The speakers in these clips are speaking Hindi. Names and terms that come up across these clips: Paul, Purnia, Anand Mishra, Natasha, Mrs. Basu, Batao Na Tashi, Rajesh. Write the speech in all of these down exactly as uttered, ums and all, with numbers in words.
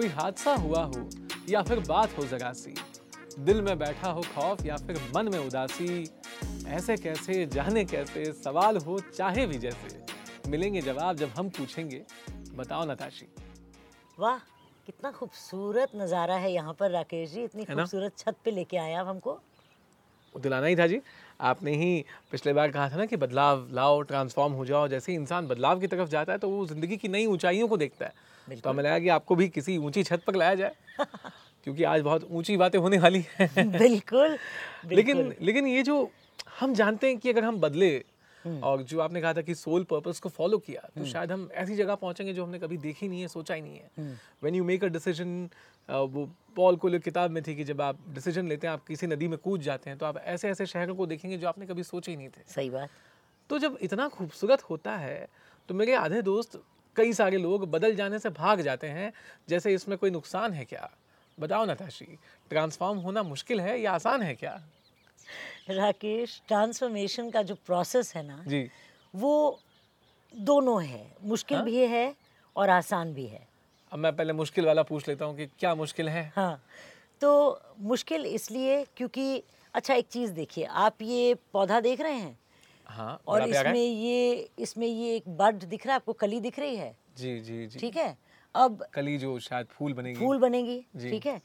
कोई हादसा हुआ हो या फिर बात हो जरा सी, दिल में बैठा हो खौफ या फिर मन में उदासी, ऐसे कैसे जाने कैसे सवाल हो चाहे भी जैसे, मिलेंगे जवाब जब हम पूछेंगे बताओ नताशी। वाह कितना खूबसूरत नज़ारा है यहाँ पर राकेश जी, इतनी खूबसूरत छत पे लेके आए आप हमको। दिलाना ही था जी, आपने ही पिछले बार कहा था ना कि बदलाव लाओ, ट्रांसफॉर्म हो जाओ। जैसे इंसान बदलाव की तरफ जाता है तो वो ज़िंदगी की नई ऊंचाइयों को देखता है, तो हमें लगा कि आपको भी किसी ऊंची छत पर लाया जाए क्योंकि आज बहुत ऊंची बातें होने वाली हैं। बिल्कुल, बिल्कुल। लेकिन लेकिन ये जो हम जानते हैं कि अगर हम बदले और जो आपने कहा था कि सोल पर्पस को फॉलो किया तो शायद हम ऐसी जगह पहुंचेंगे जो हमने कभी देखी नहीं है, सोचा ही नहीं है। When you make a decision, वो पॉल को किताब में थी कि जब आप डिसीजन लेते हैं, आप किसी नदी में कूद जाते हैं तो आप ऐसे ऐसे शहरों को देखेंगे जो आपने कभी सोचे ही नहीं थे। सही बात। तो जब इतना खूबसूरत होता है तो मेरे आधे दोस्त, कई सारे लोग बदल जाने से भाग जाते हैं, जैसे इसमें कोई नुकसान है क्या? बताओ नताशी, ट्रांसफॉर्म होना मुश्किल है या आसान है क्या? राकेश, ट्रांसफॉर्मेशन का जो प्रोसेस है ना जी, वो दोनों है, मुश्किल हा? भी है और आसान भी है। अब मैं पहले मुश्किल वाला पूछ लेता हूँ कि क्या मुश्किल है? हाँ, तो मुश्किल इसलिए क्योंकि अच्छा एक चीज़ देखिए, आप ये पौधा देख रहे हैं हाँ, और इसमें ये इसमें ये एक बड दिख रहा है आपको, कली दिख रही है जी जी जी, ठीक है। अब कली जो शायद फूल बनेगी, फूल बनेगी, ठीक है।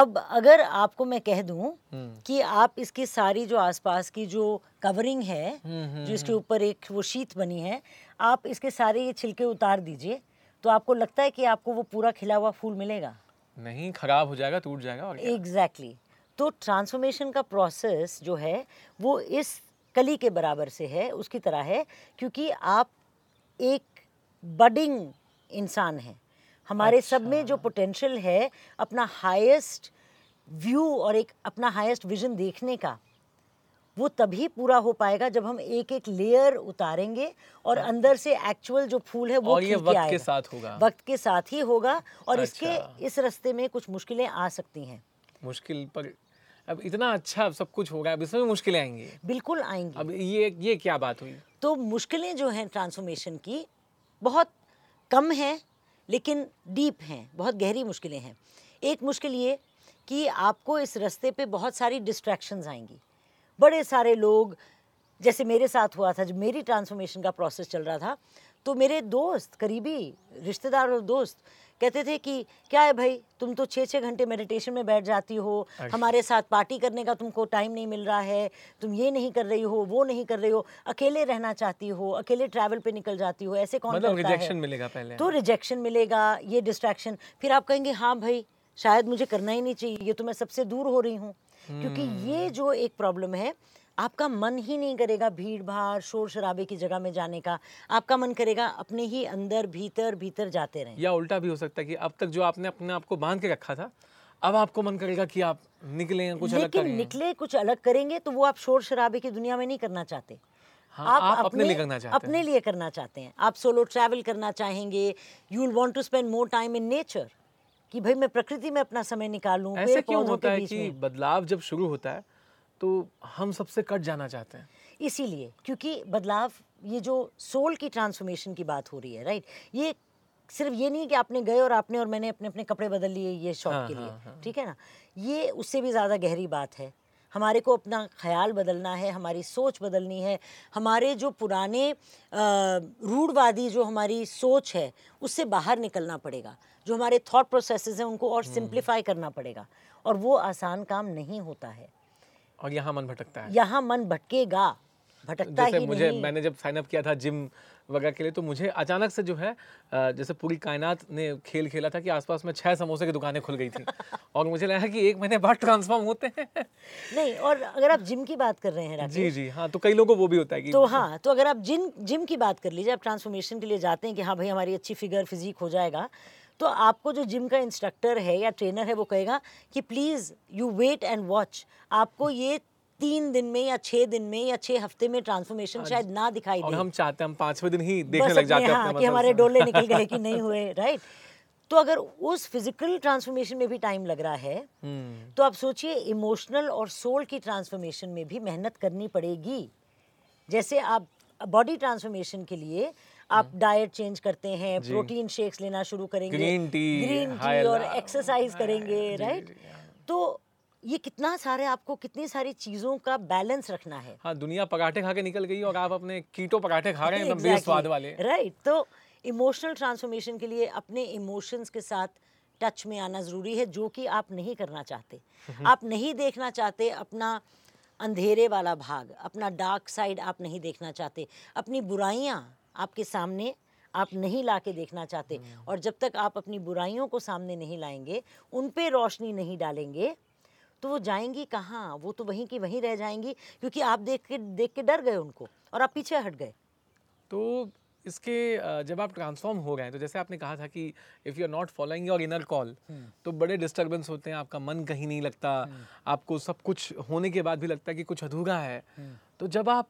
अब अगर आपको मैं कह दूं कि आप इसकी सारी जो आसपास की जो कवरिंग है, जो इसके ऊपर एक वो शीट बनी है, आप इसके सारे ये छिलके उतार दीजिए तो आपको लगता है कि आपको वो पूरा खिला हुआ फूल मिलेगा? नहीं, खराब हो जाएगा, टूट जाएगा। और एग्जैक्टली, तो ट्रांसफॉर्मेशन का प्रोसेस जो है वो इस कली के बराबर से है, उसकी तरह है, क्योंकि आप एक बडिंग इंसान हैं। हमारे अच्छा। सब में जो पोटेंशियल है अपना हाईएस्ट व्यू और एक अपना हाईएस्ट विजन देखने का, वो तभी पूरा हो पाएगा जब हम एक एक लेयर उतारेंगे और अंदर से एक्चुअल जो फूल है वो खिल के आएगा। वक्त के साथ होगा, वक्त के साथ ही होगा। और अच्छा। इसके इस रास्ते में कुछ मुश्किलें आ सकती हैं। मुश्किल पर अब इतना अच्छा सब कुछ होगा, अब इसमें मुश्किलें आएंगी? बिल्कुल आएंगी। अब ये ये क्या बात हुई? तो मुश्किलें जो हैं ट्रांसफॉर्मेशन की बहुत कम है लेकिन डीप हैं, बहुत गहरी मुश्किलें हैं। एक मुश्किल ये कि आपको इस रास्ते पे बहुत सारी डिस्ट्रैक्शंस आएंगी, बड़े सारे लोग, जैसे मेरे साथ हुआ था जब मेरी ट्रांसफॉर्मेशन का प्रोसेस चल रहा था, तो मेरे दोस्त, करीबी रिश्तेदार और दोस्त कहते थे कि क्या है भाई, तुम तो छः छः घंटे मेडिटेशन में बैठ जाती हो, हमारे साथ पार्टी करने का तुमको टाइम नहीं मिल रहा है, तुम ये नहीं कर रही हो, वो नहीं कर रही हो, अकेले रहना चाहती हो, अकेले ट्रैवल पे निकल जाती हो, ऐसे कौन मतलब करता है? रिजेक्शन मिलेगा पहले, तो रिजेक्शन मिलेगा, ये डिस्ट्रैक्शन। फिर आप कहेंगे हाँ भाई शायद मुझे करना ही नहीं चाहिए, ये तो मैं सबसे दूर हो रही हूँ, क्योंकि ये जो एक प्रॉब्लम है, आपका मन ही नहीं करेगा भीड़ भाड़ शोर शराबे की जगह में जाने का, आपका मन करेगा अपने ही अंदर भीतर भीतर जाते रहें। या उल्टा भी हो सकता है कि अब तक जो आपने अपने आप को बांध के रखा था, अब आपको मन करेगा कि आप निकलें, कुछ अलग करें। लेकिन निकले कुछ अलग करेंगे तो वो आप शोर शराबे की दुनिया में नहीं करना चाहते। हाँ, आप, आप अपने, अपने लिए करना चाहते अपने हैं। लिए करना चाहते हैं, आप सोलो ट्रैवल करना चाहेंगे, you will want to spend more time in nature, कि भाई मैं प्रकृति में अपना समय निकालूं। ऐसे क्यों होता है कि बदलाव जब शुरू होता है तो हम सबसे कट जाना चाहते हैं? इसीलिए क्योंकि बदलाव, ये जो सोल की ट्रांसफॉर्मेशन की बात हो रही है राइट, ये सिर्फ ये नहीं है कि आपने गए और आपने और मैंने अपने अपने कपड़े बदल लिए ये शौक हाँ, के लिए, हाँ, हाँ, ठीक है ना, ये उससे भी ज़्यादा गहरी बात है। हमारे को अपना ख्याल बदलना है, हमारी सोच बदलनी है, हमारे जो पुराने रूढ़वादी जो हमारी सोच है उससे बाहर निकलना पड़ेगा, जो हमारे थॉट प्रोसेसेस हैं उनको और सिंप्लीफाई करना पड़ेगा, और वो आसान काम नहीं होता है। और यहाँ मन भटकता है, यहाँ मन भटकेगा, भटकता ही नहीं। मुझे, मैंने जब साइन अप किया था जिम वगैरह के लिए तो मुझे अचानक से जो है, जैसे पूरी कायनात ने खेल खेला था कि आसपास में छह समोसे की दुकानें खुल गई थी और मुझे लगा कि एक महीने बाद ट्रांसफॉर्म होते हैं। नहीं, और अगर आप जिम की बात कर रहे हैं राकेश जी, जी हाँ, तो कई लोगों को वो भी होता है कि तो हाँ, तो अगर आप जिम जिम की बात कर लीजिए, आप ट्रांसफॉर्मेशन के लिए जाते हैं कि हाँ भाई हमारी अच्छी फिगर फिजिक हो जाएगा, तो आपको जो जिम का इंस्ट्रक्टर है या ट्रेनर है वो कहेगा कि please you wait and watch, आपको ये तीन दिन में या छः दिन में या छः हफ्ते में ट्रांसफॉर्मेशन शायद ना दिखाई दे। और हम चाहते हैं हम पाँचवें दिन ही देखने लग जाते हैं हाँ, कि हमारे डोले निकल गए कि नहीं हुए राइट। तो अगर उस फिजिकल ट्रांसफॉर्मेशन में भी टाइम लग रहा है hmm. तो आप सोचिए इमोशनल और सोल की ट्रांसफॉर्मेशन में भी मेहनत करनी पड़ेगी। जैसे आप बॉडी ट्रांसफॉर्मेशन के लिए आप डाइट चेंज करते हैं, प्रोटीन शेक्स लेना शुरू करेंगे, ग्रीन टी ग्रीन टी और एक्सरसाइज करेंगे, राइट। तो ये कितना सारे आपको कितनी सारी चीजों का बैलेंस रखना है। हाँ, दुनिया पराठे खा के निकल गई और आप अपने कीटो पराठे खा रहे हैं एकदम बेस्वाद वाले, राइट। तो इमोशनल ट्रांसफॉर्मेशन के लिए अपने इमोशंस के साथ टच में आना ज़रूरी है, जो कि आप नहीं करना चाहते। आप नहीं देखना चाहते अपना अंधेरे वाला भाग, अपना डार्क साइड आप नहीं देखना चाहते, अपनी बुराइयाँ आपके सामने आप नहीं ला के देखना चाहते। और जब तक आप अपनी बुराइयों को सामने नहीं लाएंगे, उन पे रोशनी नहीं डालेंगे, तो वो जाएंगी कहाँ? वो तो वहीं की वहीं रह जाएंगी, क्योंकि आप देख के देख के डर गए उनको और आप पीछे हट गए। तो इसके जब आप ट्रांसफॉर्म हो गए हैं, तो जैसे आपने कहा था कि if you are not following your inner call, तो बड़े डिस्टर्बेंस होते हैं, आपका मन कहीं नहीं लगता, आपको सब कुछ होने के बाद भी लगता है कि कुछ अधूरा है। तो जब आप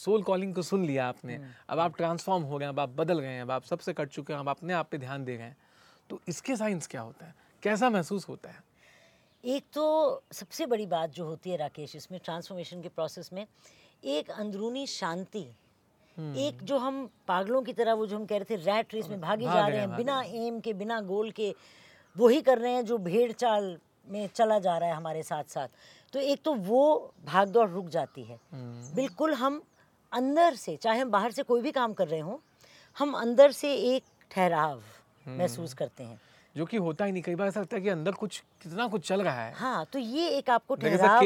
सोल कॉलिंग को सुन लिया आपने, अब आप ट्रांसफॉर्म हो गए, अब आप बदल गए हैं, अब आप सबसे कट चुके हैं, अब अपने आप पे ध्यान दे रहे हैं, तो इसके साइंस क्या होते हैं, कैसा महसूस होता है? एक तो सबसे बड़ी बात जो होती है राकेश, इसमें ट्रांसफॉर्मेशन के प्रोसेस में एक अंदरूनी शांति, Hmm. एक जो हम पागलों की तरह वो जो हम कह रहे थे रैट रेस में भागी जा रहे हैं, बिना एम के बिना गोल के वही कर रहे हैं जो भेड़ चाल में चला जा रहा है हमारे साथ साथ, तो एक तो वो भागदौड़ रुक जाती है। hmm. बिल्कुल हम अंदर से, चाहे हम बाहर से कोई भी काम कर रहे हों, हम अंदर से एक ठहराव hmm. महसूस करते हैं, जो कि होता ही नहीं। कई बार ऐसा लगता है कि अंदर कुछ कितना कुछ चल रहा है। हाँ, तो ये एक आपको ठहराव, there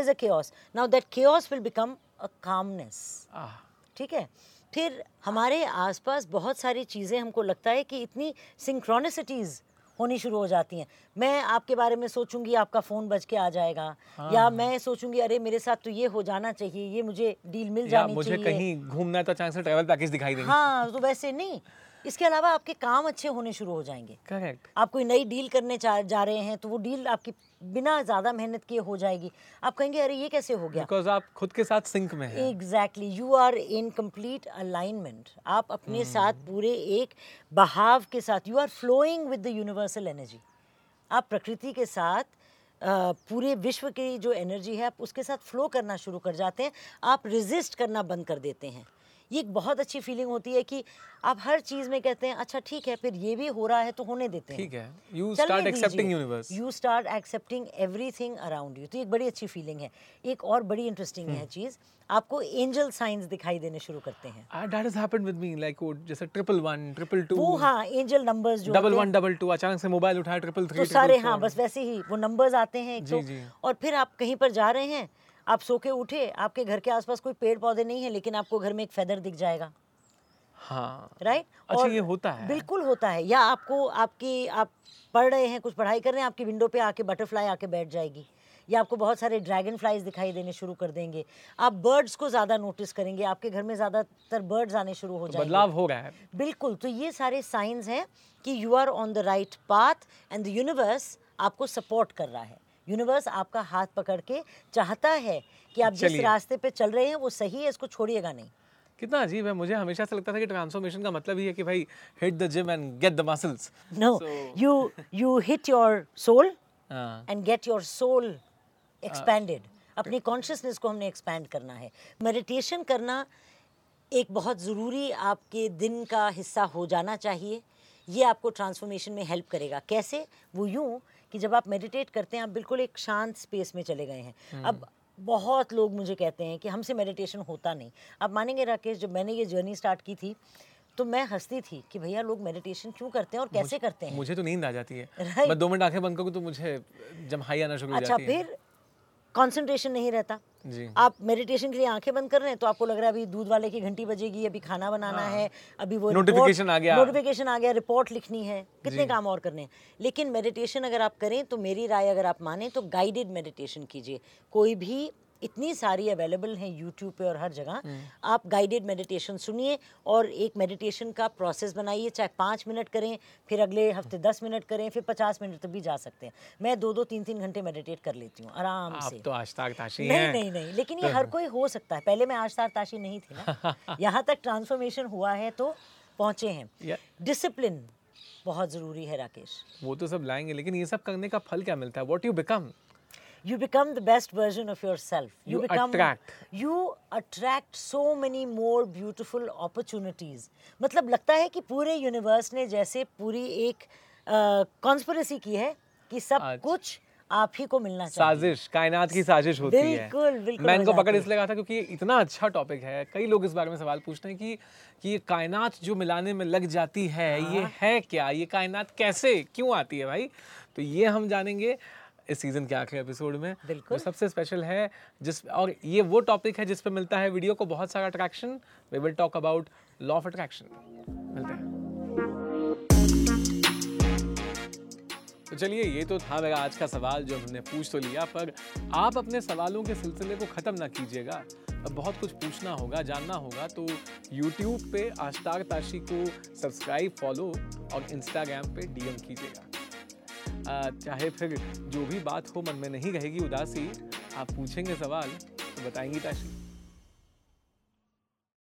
is a chaos, now that chaos will become a calmness। ठीक है, फिर हमारे आसपास बहुत सारी चीज़ें हमको लगता है कि इतनी सिंक्रोनिसिटीज़ होनी शुरू हो जाती हैं। मैं आपके बारे में सोचूंगी, आपका फ़ोन बज के आ जाएगा, हाँ। या मैं सोचूंगी अरे मेरे साथ तो ये हो जाना चाहिए, ये मुझे डील मिल जानी मुझे चाहिए, मुझे कहीं घूमना है तो अचानक से ट्रैवल पैकेज दिखाई देंगे। हाँ, तो वैसे नहीं, इसके अलावा आपके काम अच्छे होने शुरू हो जाएंगे। करेक्ट। आप कोई नई डील करने जा रहे हैं तो वो डील आपकी बिना ज़्यादा मेहनत किए हो जाएगी। आप कहेंगे अरे ये कैसे हो गया, बिकॉज आप खुद के साथ सिंक में हैं। Exactly, you are in complete alignment. आप अपने hmm. साथ पूरे एक बहाव के साथ, you are flowing with the universal energy. आप प्रकृति के साथ आ, पूरे विश्व की जो एनर्जी है आप उसके साथ फ्लो करना शुरू कर जाते हैं, आप रेजिस्ट करना बंद कर देते हैं। ये एक बहुत अच्छी फीलिंग होती है कि आप हर चीज़ में कहते हैं अच्छा ठीक है, फिर ये भी हो रहा है तो होने देते हैं, ठीक है, you start accepting universe, you start accepting everything around you. तो एक बड़ी अच्छी फीलिंग है। एक और बड़ी इंटरेस्टिंग है चीज़, आपको एंजल साइंस दिखाई देने शुरू करते हैं। uh, that has happened with me, like वो जैसे ट्रिपल वन ट्रिपल टू, वो हाँ एंजल नंबर्स जो डबल वन डबल टू, अचानक से मोबाइल उठाया ट्रिपल थ्री, तो सारे हाँ बस वैसे ही वो नंबर्स आते हैं। जी, जी। और फिर आप कहीं पर जा रहे हैं, आप सो के उठे, आपके घर के आसपास कोई पेड़ पौधे नहीं है, लेकिन आपको घर में एक फेदर दिख जाएगा। हाँ, राइट। अच्छा, और ये होता है, बिल्कुल होता है। या आपको आपकी आप पढ़ रहे हैं, कुछ पढ़ाई कर रहे हैं, आपकी विंडो पे आके बटरफ्लाई आके बैठ जाएगी, या आपको बहुत सारे ड्रैगन फ्लाइज दिखाई देने शुरू कर देंगे। आप बर्ड्स को ज़्यादा नोटिस करेंगे, आपके घर में ज़्यादातर बर्ड्स आने शुरू हो जाएंगे, बदलाव हो रहा है। बिल्कुल, तो ये सारे साइंस हैं कि you are on the right path and the universe आपको सपोर्ट कर रहा है। यूनिवर्स आपका हाथ पकड़ के चाहता है कि आप जिस रास्ते पे चल रहे हैं वो सही है, इसको छोड़िएगा नहीं। कितना अजीब है। मुझे हमेशा से लगता था कि ट्रांसफॉर्मेशन का मतलब ही है कि भाई hit the gym and get the muscles. No, you you hit your soul and get your soul expanded. अपनी कॉन्शियसनेस को हमने एक्सपैंड करना है। मेडिटेशन करना एक बहुत ज़रूरी आपके दिन का हिस्सा हो जाना चाहिए। ये आपको ट्रांसफॉर्मेशन में हेल्प करेगा। कैसे? वो यूँ कि जब आप मेडिटेट करते हैं आप बिल्कुल एक शांत स्पेस में चले गए हैं। hmm. अब बहुत लोग मुझे कहते हैं कि हमसे मेडिटेशन होता नहीं। आप मानेंगे राकेश, जब मैंने ये जर्नी स्टार्ट की थी तो मैं हंसती थी कि भैया लोग मेडिटेशन क्यों करते हैं और कैसे करते हैं। मुझे तो नींद आ जाती है, right? मैं दो मिनट आंखें बंद करूं तो मुझे जम्हाई आना शुरू हो जाती है। अच्छा, फिर कॉन्सेंट्रेशन नहीं रहता जी। आप मेडिटेशन के लिए आंखें बंद कर रहे हैं तो आपको लग रहा है अभी दूध वाले की घंटी बजेगी, अभी खाना बनाना आ, है, अभी वो नोटिफिकेशन आ गया नोटिफिकेशन आ गया रिपोर्ट लिखनी है, कितने काम और करने हैं। लेकिन मेडिटेशन अगर आप करें तो मेरी राय अगर आप माने तो गाइडेड मेडिटेशन कीजिए। कोई भी, इतनी सारी अवेलेबल हैं यूट्यूब पे और हर जगह। आप गाइडेड मेडिटेशन सुनिए और एक मेडिटेशन का प्रोसेस बनाइए, चाहे पाँच मिनट करें, फिर अगले हफ्ते दस मिनट करें, फिर पचास मिनट तक भी जा सकते हैं। मैं दो दो तीन तीन घंटे मेडिटेट कर लेती हूँ आराम से। आप तो आज तक ताशी नहीं, नहीं नहीं लेकिन ये हर कोई हो सकता है। पहले मैं आज तक ताशी नहीं थी ना, यहाँ तक ट्रांसफॉर्मेशन हुआ है तो पहुँचे हैं। डिसिप्लिन बहुत ज़रूरी है राकेश। वो तो सब लाएंगे, लेकिन ये सब करने का फल क्या मिलता है? What you become? you become the best version of yourself. You, you become, attract. You attract so many more beautiful opportunities. मतलब लगता है कि पूरे यूनिवर्स ने जैसे पूरी एक कॉन्स्पिरेसी की है कि सब कुछ आप ही को मिलना चाहिए. साजिश, कायनात की साजिश होती है. बिल्कुल बिल्कुल. मैंने को पकड़ इसलिए कहा था क्योंकि इतना अच्छा टॉपिक है. कई लोग इस बारे में सवाल पूछते हैं कि कि कायनात जो मिलाने में लग जाती है, ये है क्या, ये कायनात कैसे क्यों आती है भाई? तो ये हम जानेंगे इस सीजन के आखिरी एपिसोड में. वो सबसे स्पेशल है जिस, और ये वो टॉपिक है जिस पे मिलता है वीडियो को बहुत सारा attraction. We will talk about law of attraction. मिलते हैं. तो चलिए, ये तो था मेरा आज का सवाल जो हमने पूछ तो लिया, पर आप अपने सवालों के सिलसिले को ख़त्म ना कीजिएगा. अब बहुत कुछ पूछना होगा, जानना होगा. तो यूट्यूब पे आश्तार ताशी को सब्सक्राइब, फॉलो और इंस्टाग्राम पे डीएम कीजिएगा. चाहे फिर जो भी बात हो, मन में नहीं रहेगी उदासी, आप पूछेंगे सवाल तो बताएंगी ताशी.